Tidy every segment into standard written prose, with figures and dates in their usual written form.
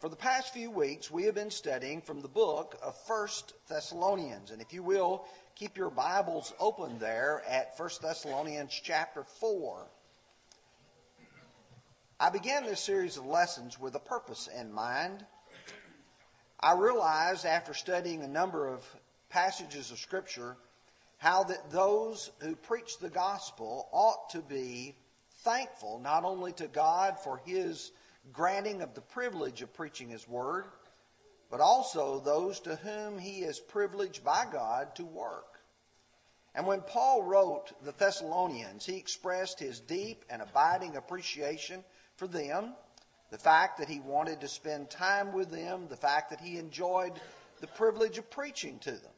For the past few weeks, we have been studying from the book of 1 Thessalonians. And if you will, keep your Bibles open there at 1 Thessalonians chapter 4. I began this series of lessons with a purpose in mind. I realized after studying a number of passages of Scripture how that those who preach the gospel ought to be thankful not only to God for His granting of the privilege of preaching His Word, but also those to whom He is privileged by God to work. And when Paul wrote the Thessalonians, he expressed his deep and abiding appreciation for them, the fact that he wanted to spend time with them, the fact that he enjoyed the privilege of preaching to them.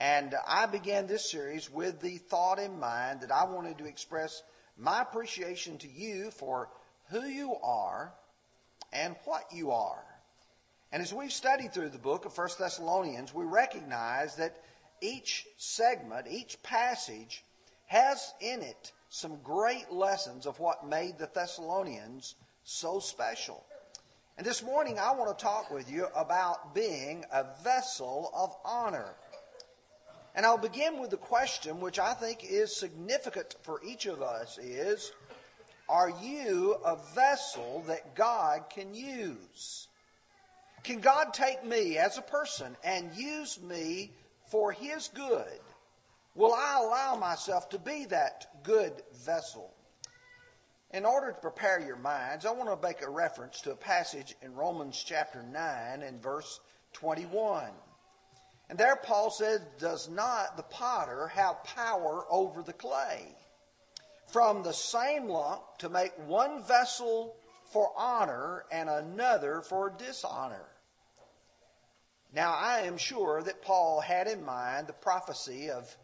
And I began this series with the thought in mind that I wanted to express my appreciation to you for who you are and what you are. And as we've studied through the book of 1 Thessalonians, we recognize that each segment, each passage has in it some great lessons of what made the Thessalonians so special. And this morning I want to talk with you about being a vessel of honor. And I'll begin with the question which I think is significant for each of us is, are you a vessel that God can use? Can God take me as a person and use me for His good? Will I allow myself to be that good vessel? In order to prepare your minds, I want to make a reference to a passage in Romans chapter 9 and verse 21. And there Paul says, does not the potter have power over the clay? From the same lump to make one vessel for honor and another for dishonor. Now I am sure that Paul had in mind the prophecy of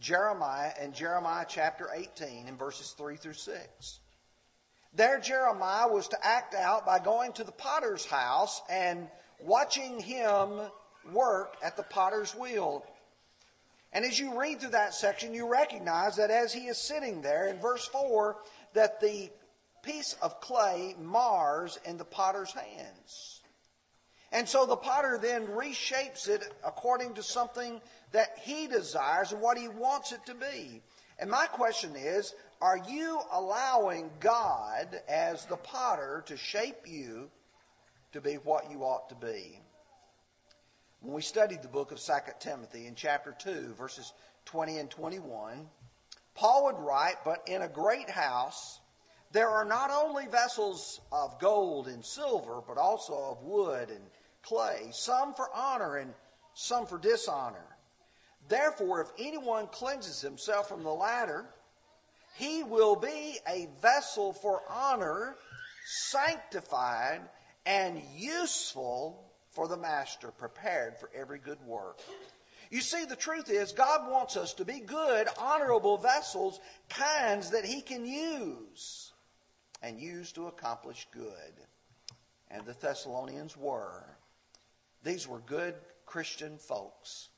Jeremiah in Jeremiah chapter 18 in verses 3 through 6. There Jeremiah was to act out by going to the potter's house and watching him work at the potter's wheel. And as you read through that section, you recognize that as he is sitting there in verse 4, that the piece of clay mars in the potter's hands. And so the potter then reshapes it according to something that he desires and what he wants it to be. And my question is, are you allowing God as the potter to shape you to be what you ought to be? When we studied the book of 2 Timothy in chapter 2, verses 20 and 21, Paul would write, but in a great house there are not only vessels of gold and silver, but also of wood and clay, some for honor and some for dishonor. Therefore, if anyone cleanses himself from the latter, he will be a vessel for honor, sanctified and useful for the master, prepared for every good work. You see, the truth is, God wants us to be good, honorable vessels, kinds that He can use and use to accomplish good. And the Thessalonians were. These were good Christian folks.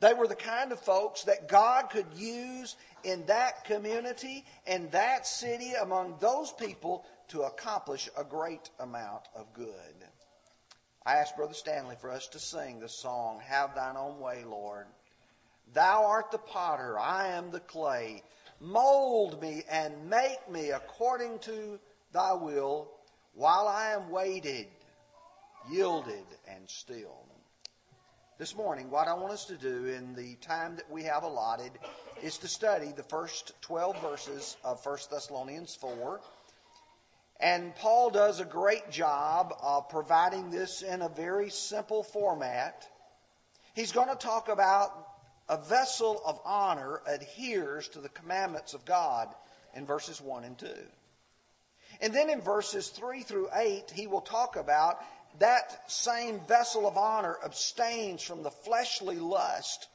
They were the kind of folks that God could use in that community, in that city, among those people to accomplish a great amount of good. I asked Brother Stanley for us to sing the song, Have Thine Own Way, Lord. Thou art the potter, I am the clay. Mold me and make me according to Thy will, while I am weighted, yielded, and still. This morning, what I want us to do in the time that we have allotted is to study the first 12 verses of 1 Thessalonians 4. And Paul does a great job of providing this in a very simple format. He's going to talk about a vessel of honor adheres to the commandments of God in verses 1 and 2. And then in verses 3 through 8, he will talk about that same vessel of honor abstains from the fleshly lust,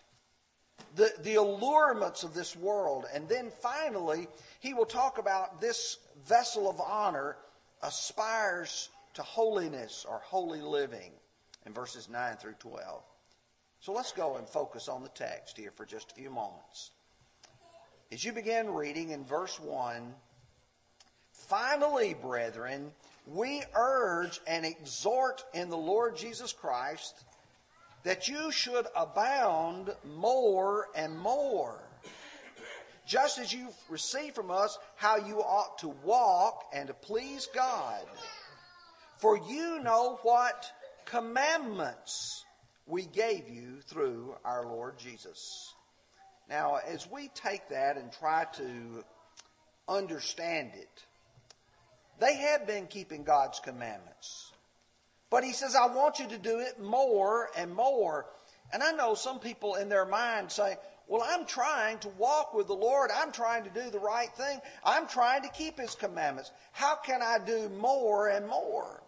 the allurements of this world. And then finally, he will talk about this vessel of honor aspires to holiness or holy living in verses 9 through 12. So let's go and focus on the text here for just a few moments. As you begin reading in verse 1, finally, brethren, we urge and exhort in the Lord Jesus Christ that you should abound more and more, just as you've received from us how you ought to walk and to please God. For you know what commandments we gave you through our Lord Jesus. Now, as we take that and try to understand it, they have been keeping God's commandments. But he says, I want you to do it more and more. And I know some people in their mind say, well, I'm trying to walk with the Lord. I'm trying to do the right thing. I'm trying to keep his commandments. How can I do more and more?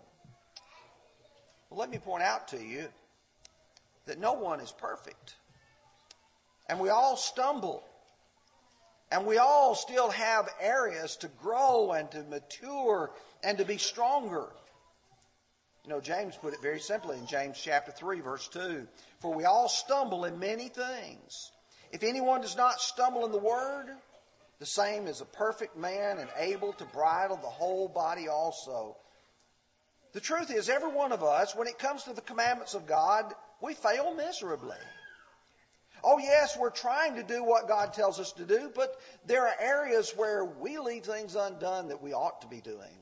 Well, let me point out to you that no one is perfect. And we all stumble. And we all still have areas to grow and to mature and to be stronger. You know, James put it very simply in James chapter 3, verse 2. For we all stumble in many things. If anyone does not stumble in the word, the same is a perfect man and able to bridle the whole body also. The truth is, every one of us, when it comes to the commandments of God, we fail miserably. Oh yes, we're trying to do what God tells us to do, but there are areas where we leave things undone that we ought to be doing.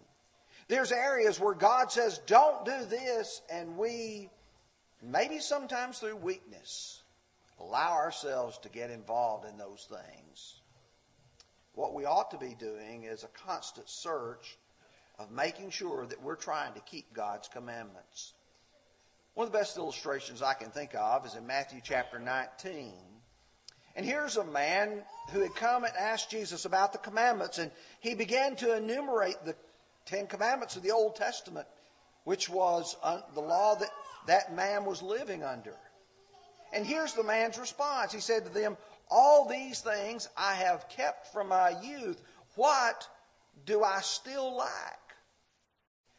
There's areas where God says, don't do this, and we, maybe sometimes through weakness, allow ourselves to get involved in those things. What we ought to be doing is a constant search of making sure that we're trying to keep God's commandments. One of the best illustrations I can think of is in Matthew chapter 19. And here's a man who had come and asked Jesus about the commandments, and he began to enumerate the 10 commandments of the Old Testament, which was the law that that man was living under. And here's the man's response. He said to them, all these things I have kept from my youth. What do I still lack?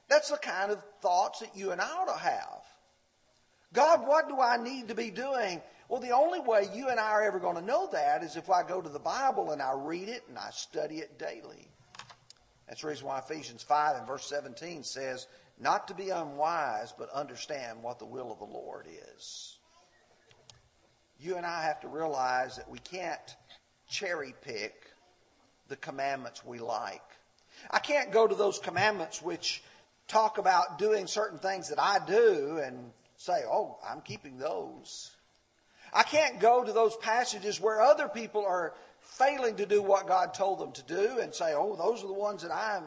That's the kind of thoughts that you and I ought to have. God, what do I need to be doing? Well, the only way you and I are ever going to know that is if I go to the Bible and I read it and I study it daily. That's the reason why Ephesians 5 and verse 17 says, not to be unwise, but understand what the will of the Lord is. You and I have to realize that we can't cherry pick the commandments we like. I can't go to those commandments which talk about doing certain things that I do and say, oh, I'm keeping those. I can't go to those passages where other people are failing to do what God told them to do and say, oh, those are the ones that I'm...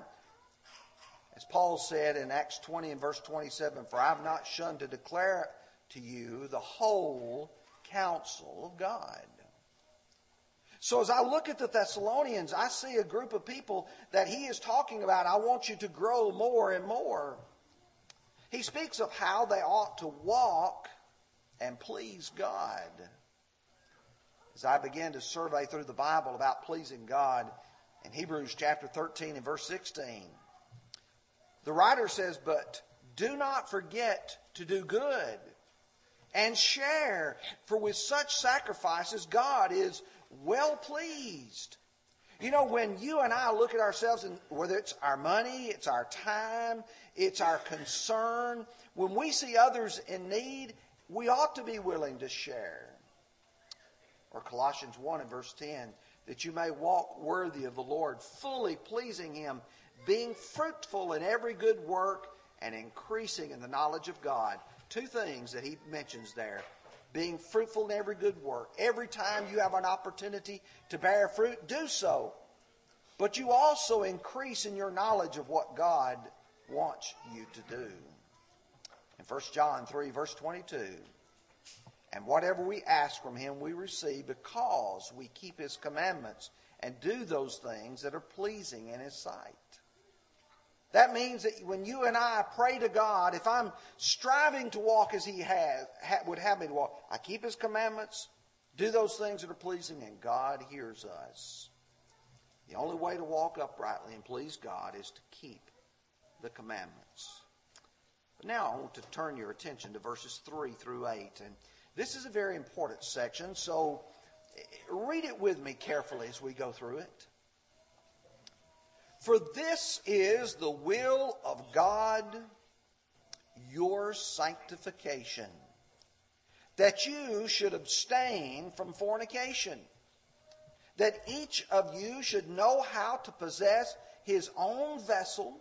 As Paul said in Acts 20 and verse 27, for I have not shunned to declare to you the whole counsel of God. So as I look at the Thessalonians, I see a group of people that he is talking about. I want you to grow more and more. He speaks of how they ought to walk and please God. As I began to survey through the Bible about pleasing God, in Hebrews chapter 13 and verse 16, the writer says, but do not forget to do good and share, for with such sacrifices God is well pleased. You know, when you and I look at ourselves, and whether it's our money, it's our time, it's our concern, when we see others in need, we ought to be willing to share. Or Colossians 1 and verse 10, that you may walk worthy of the Lord, fully pleasing him, being fruitful in every good work and increasing in the knowledge of God. Two things that he mentions there. Being fruitful in every good work. Every time you have an opportunity to bear fruit, do so. But you also increase in your knowledge of what God wants you to do. In 1 John 3, verse 22, and whatever we ask from him, we receive because we keep his commandments and do those things that are pleasing in his sight. That means that when you and I pray to God, if I'm striving to walk as he would have me to walk, I keep his commandments, do those things that are pleasing, and God hears us. The only way to walk uprightly and please God is to keep the commandments. But now I want to turn your attention to verses 3 through 8, and this is a very important section, so read it with me carefully as we go through it. For this is the will of God, your sanctification, that you should abstain from fornication, that each of you should know how to possess his own vessel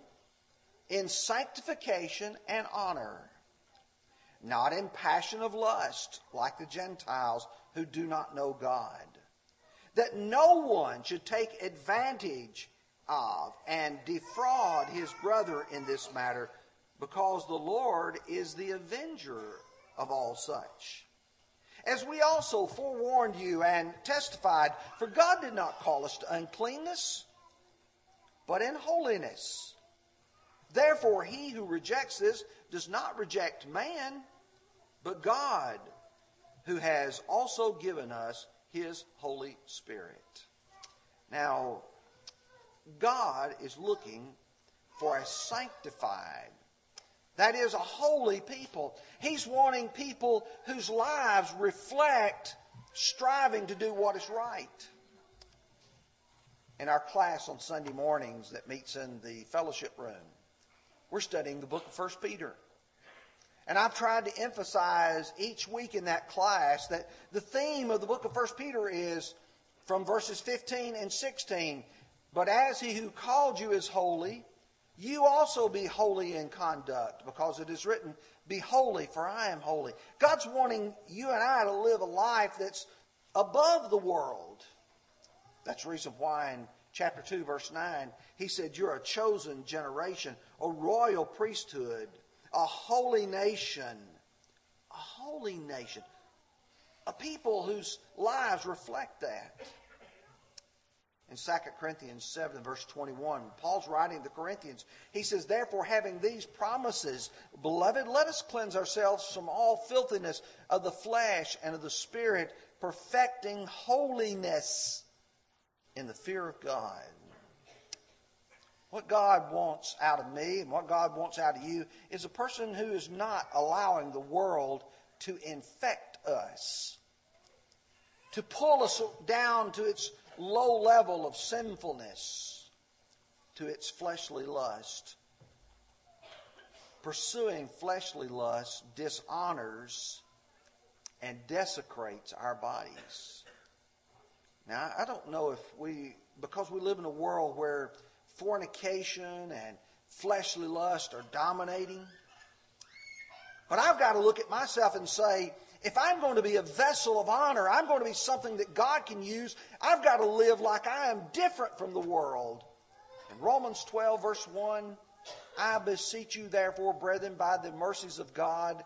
in sanctification and honor, not in passion of lust like the Gentiles who do not know God, that no one should take advantage of and defraud his brother in this matter, because the Lord is the avenger of all such. As we also forewarned you and testified, for God did not call us to uncleanness, but in holiness. Therefore, he who rejects this does not reject man, but God, who has also given us his Holy Spirit. Now, God is looking for a sanctified, that is, a holy people. He's wanting people whose lives reflect striving to do what is right. In our class on Sunday mornings that meets in the fellowship room, we're studying the book of 1 Peter. And I've tried to emphasize each week in that class that the theme of the book of 1 Peter is from verses 15 and 16, "But as he who called you is holy, you also be holy in conduct, because it is written, be holy, for I am holy." God's wanting you and I to live a life that's above the world. That's the reason why in chapter 2, verse 9, he said, "You're a chosen generation, a royal priesthood, a holy nation." A holy nation. A people whose lives reflect that. In 2 Corinthians 7, verse 21, Paul's writing to the Corinthians. He says, "Therefore, having these promises, beloved, let us cleanse ourselves from all filthiness of the flesh and of the spirit, perfecting holiness in the fear of God." What God wants out of me and what God wants out of you is a person who is not allowing the world to infect us, to pull us down to its low level of sinfulness, to its fleshly lust. Pursuing fleshly lust dishonors and desecrates our bodies. Now, I don't know if because we live in a world where fornication and fleshly lust are dominating, but I've got to look at myself and say, if I'm going to be a vessel of honor, I'm going to be something that God can use, I've got to live like I am different from the world. In Romans 12, verse 1, "I beseech you, therefore, brethren, by the mercies of God,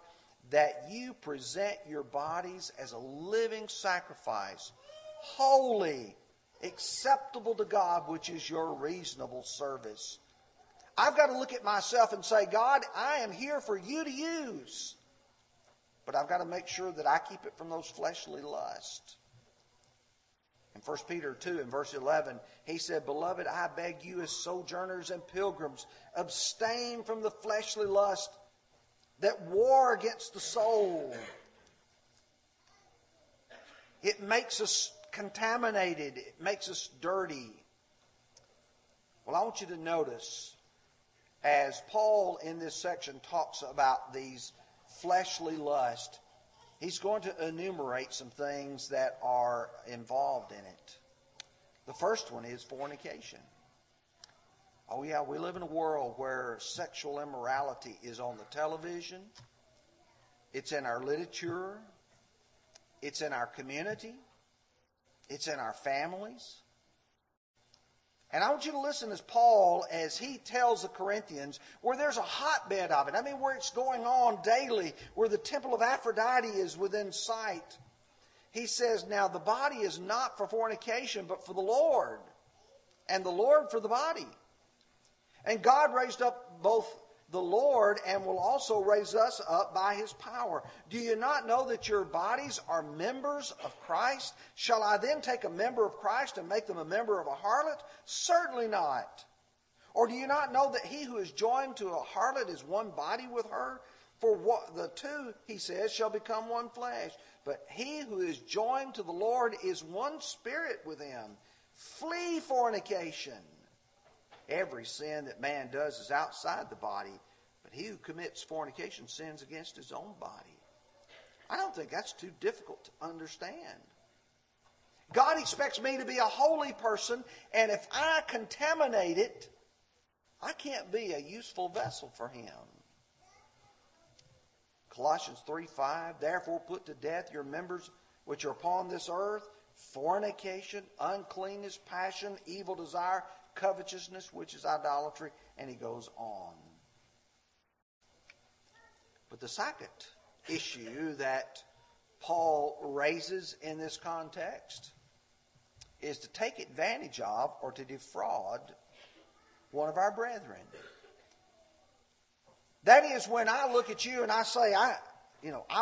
that you present your bodies as a living sacrifice, holy, acceptable to God, which is your reasonable service." I've got to look at myself and say, "God, I am here for you to use, but I've got to make sure that I keep it from those fleshly lusts." In 1 Peter 2 and verse 11, he said, "Beloved, I beg you as sojourners and pilgrims, abstain from the fleshly lust that war against the soul." It makes us contaminated. It makes us dirty. Well, I want you to notice, as Paul in this section talks about these fleshly lust, he's going to enumerate some things that are involved in it. The first one is fornication. Oh yeah, we live in a world where sexual immorality is on the television. It's in our literature. It's in our community. It's in our families. And I want you to listen as Paul, as he tells the Corinthians, where there's a hotbed of it. I mean, where it's going on daily, where the temple of Aphrodite is within sight. He says, "Now the body is not for fornication, but for the Lord, and the Lord for the body. And God raised up both the Lord and will also raise us up by his power. Do you not know that your bodies are members of Christ? Shall I then take a member of Christ and make them a member of a harlot? Certainly not. Or do you not know that he who is joined to a harlot is one body with her? For what the two," he says, "shall become one flesh. But he who is joined to the Lord is one spirit with him. Flee fornication. every sin that man does is outside the body, but he who commits fornication sins against his own body. I don't think that's too difficult to understand. God expects me to be a holy person, and if I contaminate it, I can't be a useful vessel for him. Colossians 3:5, therefore put to death your members which are upon this earth, fornication, uncleanness, passion, evil desire, covetousness, which is idolatry, and he goes on. But the second issue that Paul raises in this context is to take advantage of or to defraud one of our brethren. That is when I look at you and I say, I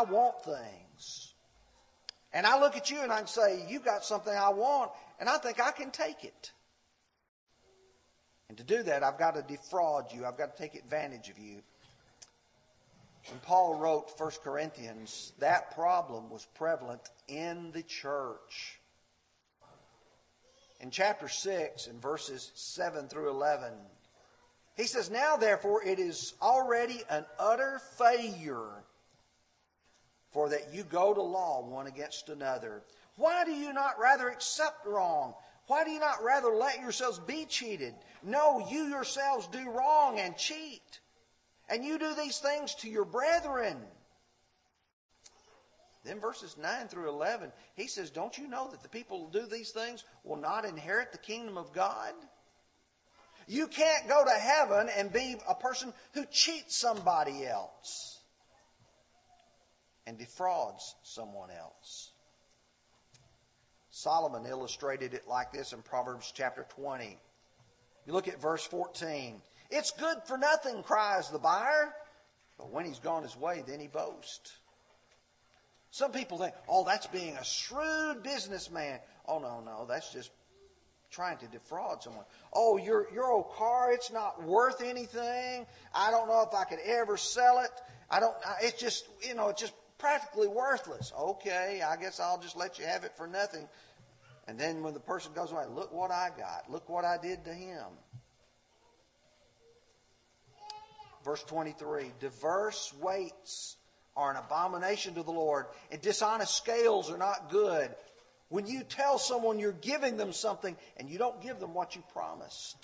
want things. And I look at you and I can say, you've got something I want, and I think I can take it. And to do that, I've got to defraud you. I've got to take advantage of you. When Paul wrote 1 Corinthians, that problem was prevalent in the church. In chapter 6, in verses 7 through 11, he says, now therefore it is already an utter failure for that you go to law one against another. Why do you not rather accept wrong? Why do you not rather let yourselves be cheated? No, you yourselves do wrong and cheat. And you do these things to your brethren. Then verses 9 through 11, he says, don't you know that the people who do these things will not inherit the kingdom of God? You can't go to heaven and be a person who cheats somebody else and defrauds someone else. Solomon illustrated it like this in Proverbs chapter 20. You look at verse 14. It's good for nothing, cries the buyer, but when he's gone his way, then he boasts. Some people think, oh, that's being a shrewd businessman. Oh, no, that's just trying to defraud someone. Oh, your old car, it's not worth anything. I don't know if I could ever sell it. It's just practically worthless. Okay, I guess I'll just let you have it for nothing. And then when the person goes away, look what I got. Look what I did to him. Verse 23, diverse weights are an abomination to the Lord, and dishonest scales are not good. When you tell someone you're giving them something and you don't give them what you promised.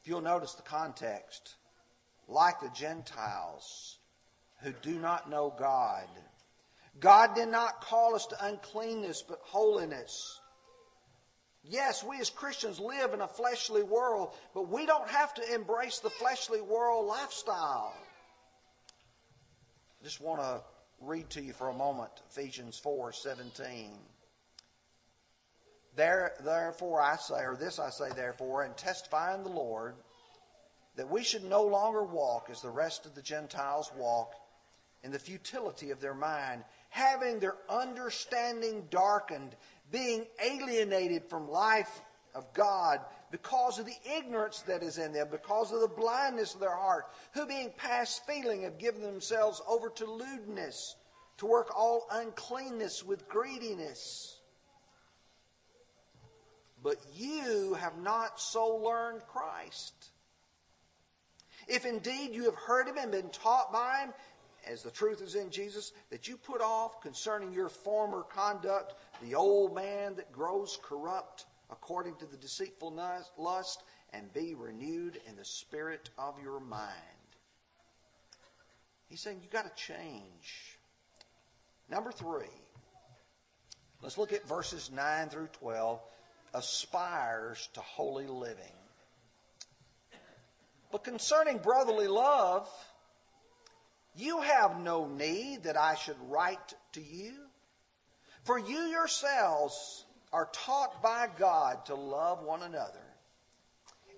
If you'll notice the context, like the Gentiles who do not know God, God did not call us to uncleanness but holiness. Yes, we as Christians live in a fleshly world, but we don't have to embrace the fleshly world lifestyle. I just want to read to you for a moment Ephesians 4:17. Therefore I say, and testify in the Lord, that we should no longer walk as the rest of the Gentiles walk, in the futility of their mind, having their understanding darkened, being alienated from life of God because of the ignorance that is in them, because of the blindness of their heart, who being past feeling have given themselves over to lewdness, to work all uncleanness with greediness. But you have not so learned Christ. If indeed you have heard him and been taught by him, as the truth is in Jesus, that you put off concerning your former conduct the old man that grows corrupt according to the deceitful lust, and be renewed in the spirit of your mind. He's saying you've got to change. Number 3, let's look at verses 9 through 12, aspires to holy living. But concerning brotherly love, you have no need that I should write to you, for you yourselves are taught by God to love one another.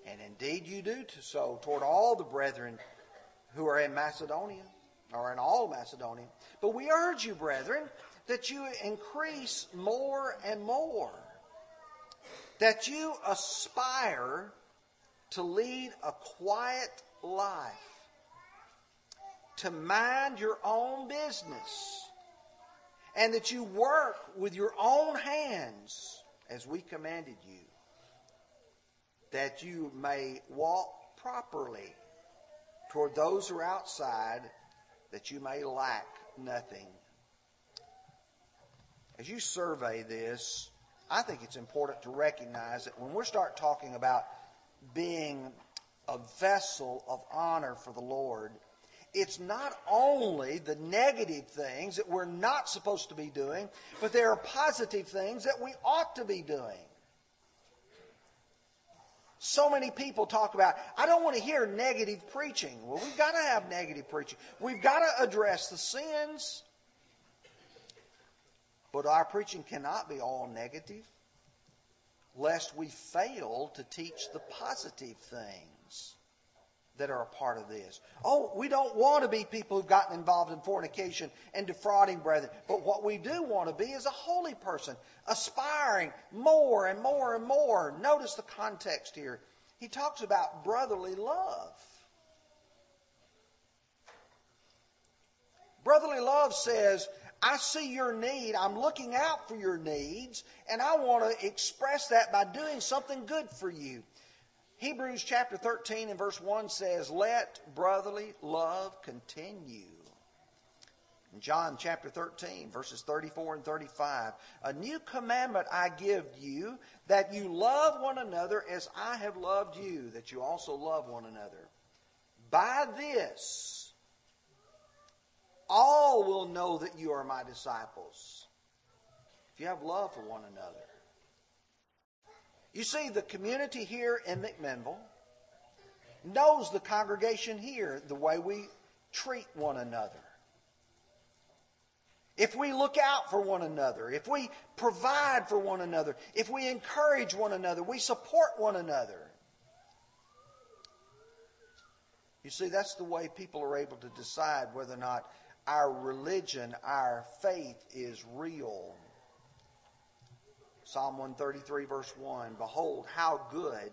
And indeed you do so toward all the brethren who are in Macedonia, or in all Macedonia. But we urge you, brethren, that you increase more and more, that you aspire to lead a quiet life, to mind your own business, and that you work with your own hands as we commanded you, that you may walk properly toward those who are outside, that you may lack nothing. As you survey this, I think it's important to recognize that when we start talking about being a vessel of honor for the Lord, it's not only the negative things that we're not supposed to be doing, but there are positive things that we ought to be doing. So many people talk about, I don't want to hear negative preaching. Well, we've got to have negative preaching. We've got to address the sins. But our preaching cannot be all negative, lest we fail to teach the positive things that are a part of this. Oh, we don't want to be people who've gotten involved in fornication and defrauding brethren. But what we do want to be is a holy person, aspiring more and more and more. Notice the context here. He talks about brotherly love. Brotherly love says, I see your need, I'm looking out for your needs, and I want to express that by doing something good for you. Hebrews chapter 13 and verse 1 says, let brotherly love continue. In John chapter 13, verses 34 and 35, a new commandment I give you, that you love one another as I have loved you, that you also love one another. By this, all will know that you are my disciples, if you have love for one another. You see, the community here in McMinnville knows the congregation here, the way we treat one another. If we look out for one another, if we provide for one another, if we encourage one another, we support one another. You see, that's the way people are able to decide whether or not our religion, our faith is real. Psalm 133 verse 1, behold how good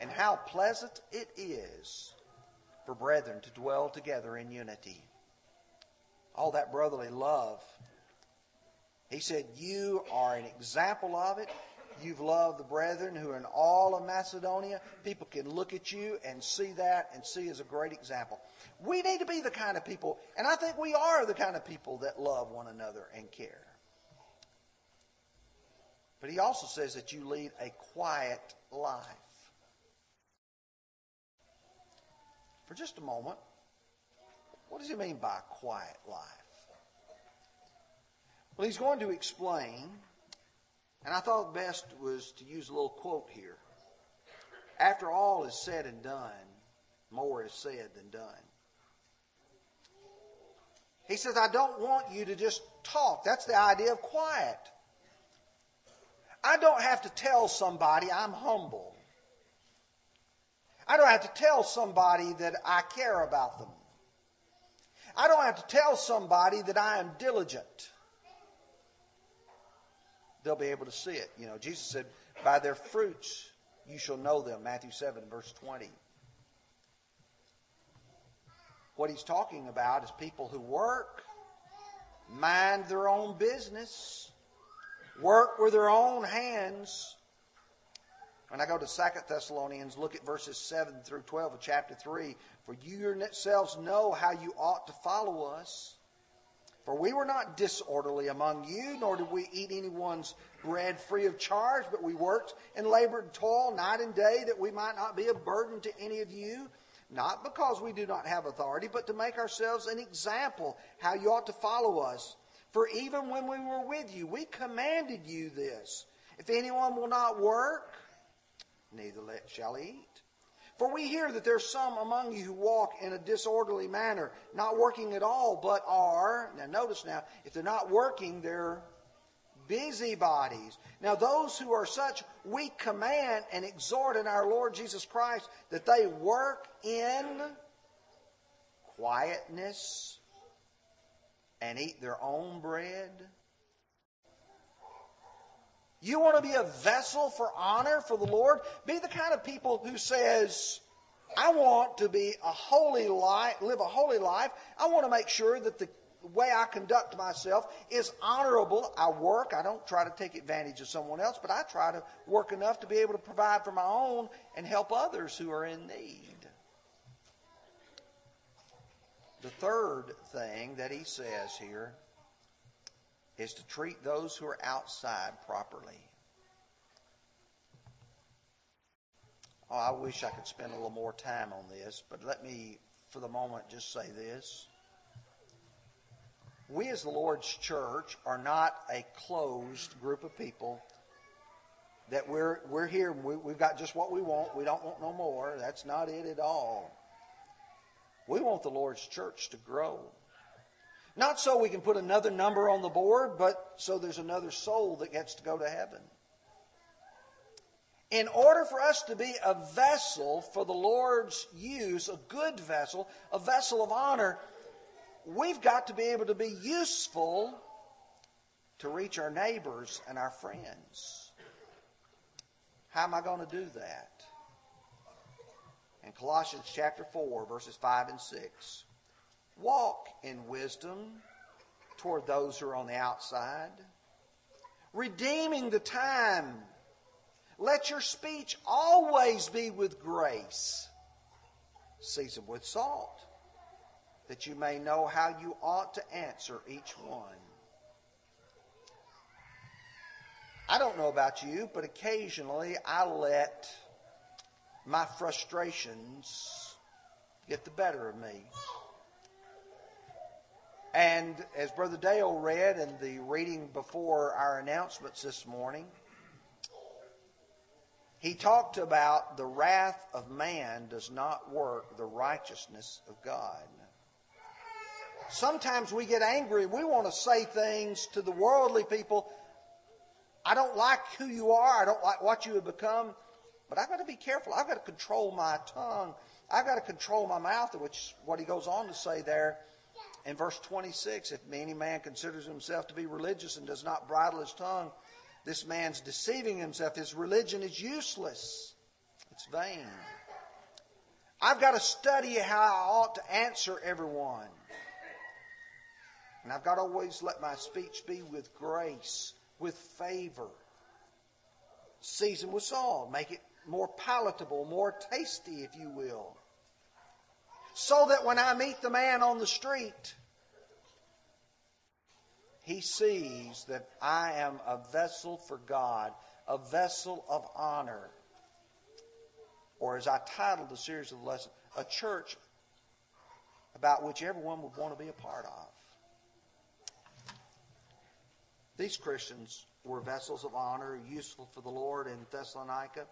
and how pleasant it is for brethren to dwell together in unity. All that brotherly love. He said, you are an example of it. You've loved the brethren who are in all of Macedonia. People can look at you and see that and see as a great example. We need to be the kind of people, and I think we are the kind of people that love one another and care. But he also says that you lead a quiet life. For just a moment, what does he mean by a quiet life? Well, he's going to explain, and I thought best was to use a little quote here. After all is said and done, more is said than done. He says, I don't want you to just talk. That's the idea of quiet. I don't have to tell somebody I'm humble. I don't have to tell somebody that I care about them. I don't have to tell somebody that I am diligent. They'll be able to see it. You know, Jesus said, by their fruits you shall know them. Matthew 7, verse 20. What he's talking about is people who work, mind their own business, work with their own hands. When I go to 2 Thessalonians, look at verses 7 through 12 of chapter 3. For you yourselves know how you ought to follow us. For we were not disorderly among you, nor did we eat anyone's bread free of charge, but we worked and labored and toiled night and day, that we might not be a burden to any of you, not because we do not have authority, but to make ourselves an example how you ought to follow us. For even when we were with you, we commanded you this. If anyone will not work, neither shall he eat. For we hear that there's some among you who walk in a disorderly manner, not working at all, but are, now notice now, if they're not working, they're busybodies. Now those who are such, we command and exhort in our Lord Jesus Christ that they work in quietness and eat their own bread. You want to be a vessel for honor for the Lord? Be the kind of people who says, I want to be a holy life, live a holy life. I want to make sure that the way I conduct myself is honorable. I work. I don't try to take advantage of someone else, but I try to work enough to be able to provide for my own and help others who are in need. The third thing that he says here is to treat those who are outside properly. Oh, I wish I could spend a little more time on this, but let me, for the moment, just say this. We as the Lord's church are not a closed group of people that we're here, we've got just what we want, we don't want no more. That's not it at all. We want the Lord's church to grow. Not so we can put another number on the board, but so there's another soul that gets to go to heaven. In order for us to be a vessel for the Lord's use, a good vessel, a vessel of honor, we've got to be able to be useful to reach our neighbors and our friends. How am I going to do that? In Colossians chapter 4, verses 5 and 6, walk in wisdom toward those who are on the outside, redeeming the time. Let your speech always be with grace, seasoned with salt, that you may know how you ought to answer each one. I don't know about you, but occasionally I let my frustrations get the better of me. And as Brother Dale read in the reading before our announcements this morning, he talked about the wrath of man does not work the righteousness of God. Sometimes we get angry. We want to say things to the worldly people. I don't like who you are. I don't like what you have become. But I've got to be careful. I've got to control my tongue. I've got to control my mouth, which is what he goes on to say there in verse 26. If any man considers himself to be religious and does not bridle his tongue, this man's deceiving himself. His religion is useless. It's vain. I've got to study how I ought to answer everyone. And I've got to always let my speech be with grace, with favor, seasoned with salt. Make it more palatable, more tasty, if you will. So that when I meet the man on the street, he sees that I am a vessel for God, a vessel of honor. Or as I titled the series of the lesson, a church about which everyone would want to be a part of. These Christians were vessels of honor, useful for the Lord in Thessalonica.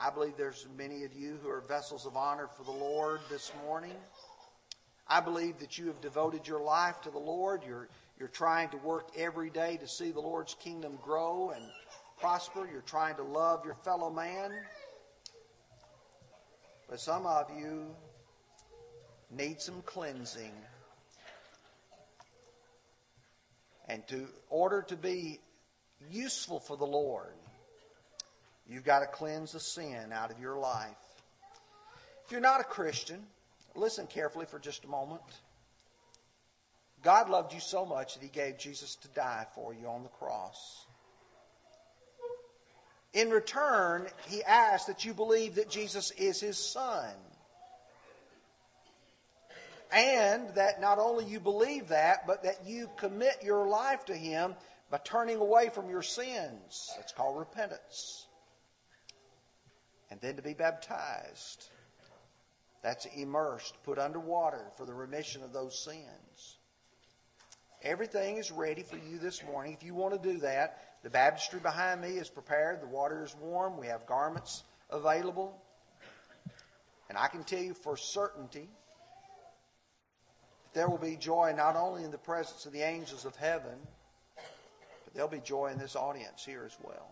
I believe there's many of you who are vessels of honor for the Lord this morning. I believe that you have devoted your life to the Lord. You're trying to work every day to see the Lord's kingdom grow and prosper. You're trying to love your fellow man. But some of you need some cleansing. And in order to be useful for the Lord, you've got to cleanse the sin out of your life. If you're not a Christian, listen carefully for just a moment. God loved you so much that he gave Jesus to die for you on the cross. In return, he asked that you believe that Jesus is his son. And that not only you believe that, but that you commit your life to him by turning away from your sins. That's called repentance. And then to be baptized. That's immersed, put under water for the remission of those sins. Everything is ready for you this morning. If you want to do that, the baptistry behind me is prepared. The water is warm. We have garments available. And I can tell you for certainty that there will be joy not only in the presence of the angels of heaven, but there'll be joy in this audience here as well.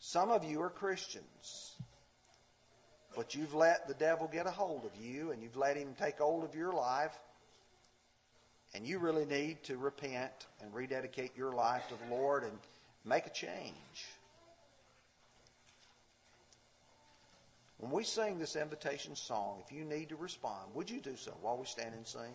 Some of you are Christians, but you've let the devil get a hold of you, and you've let him take hold of your life. And you really need to repent and rededicate your life to the Lord and make a change. When we sing this invitation song, if you need to respond, would you do so while we stand and sing?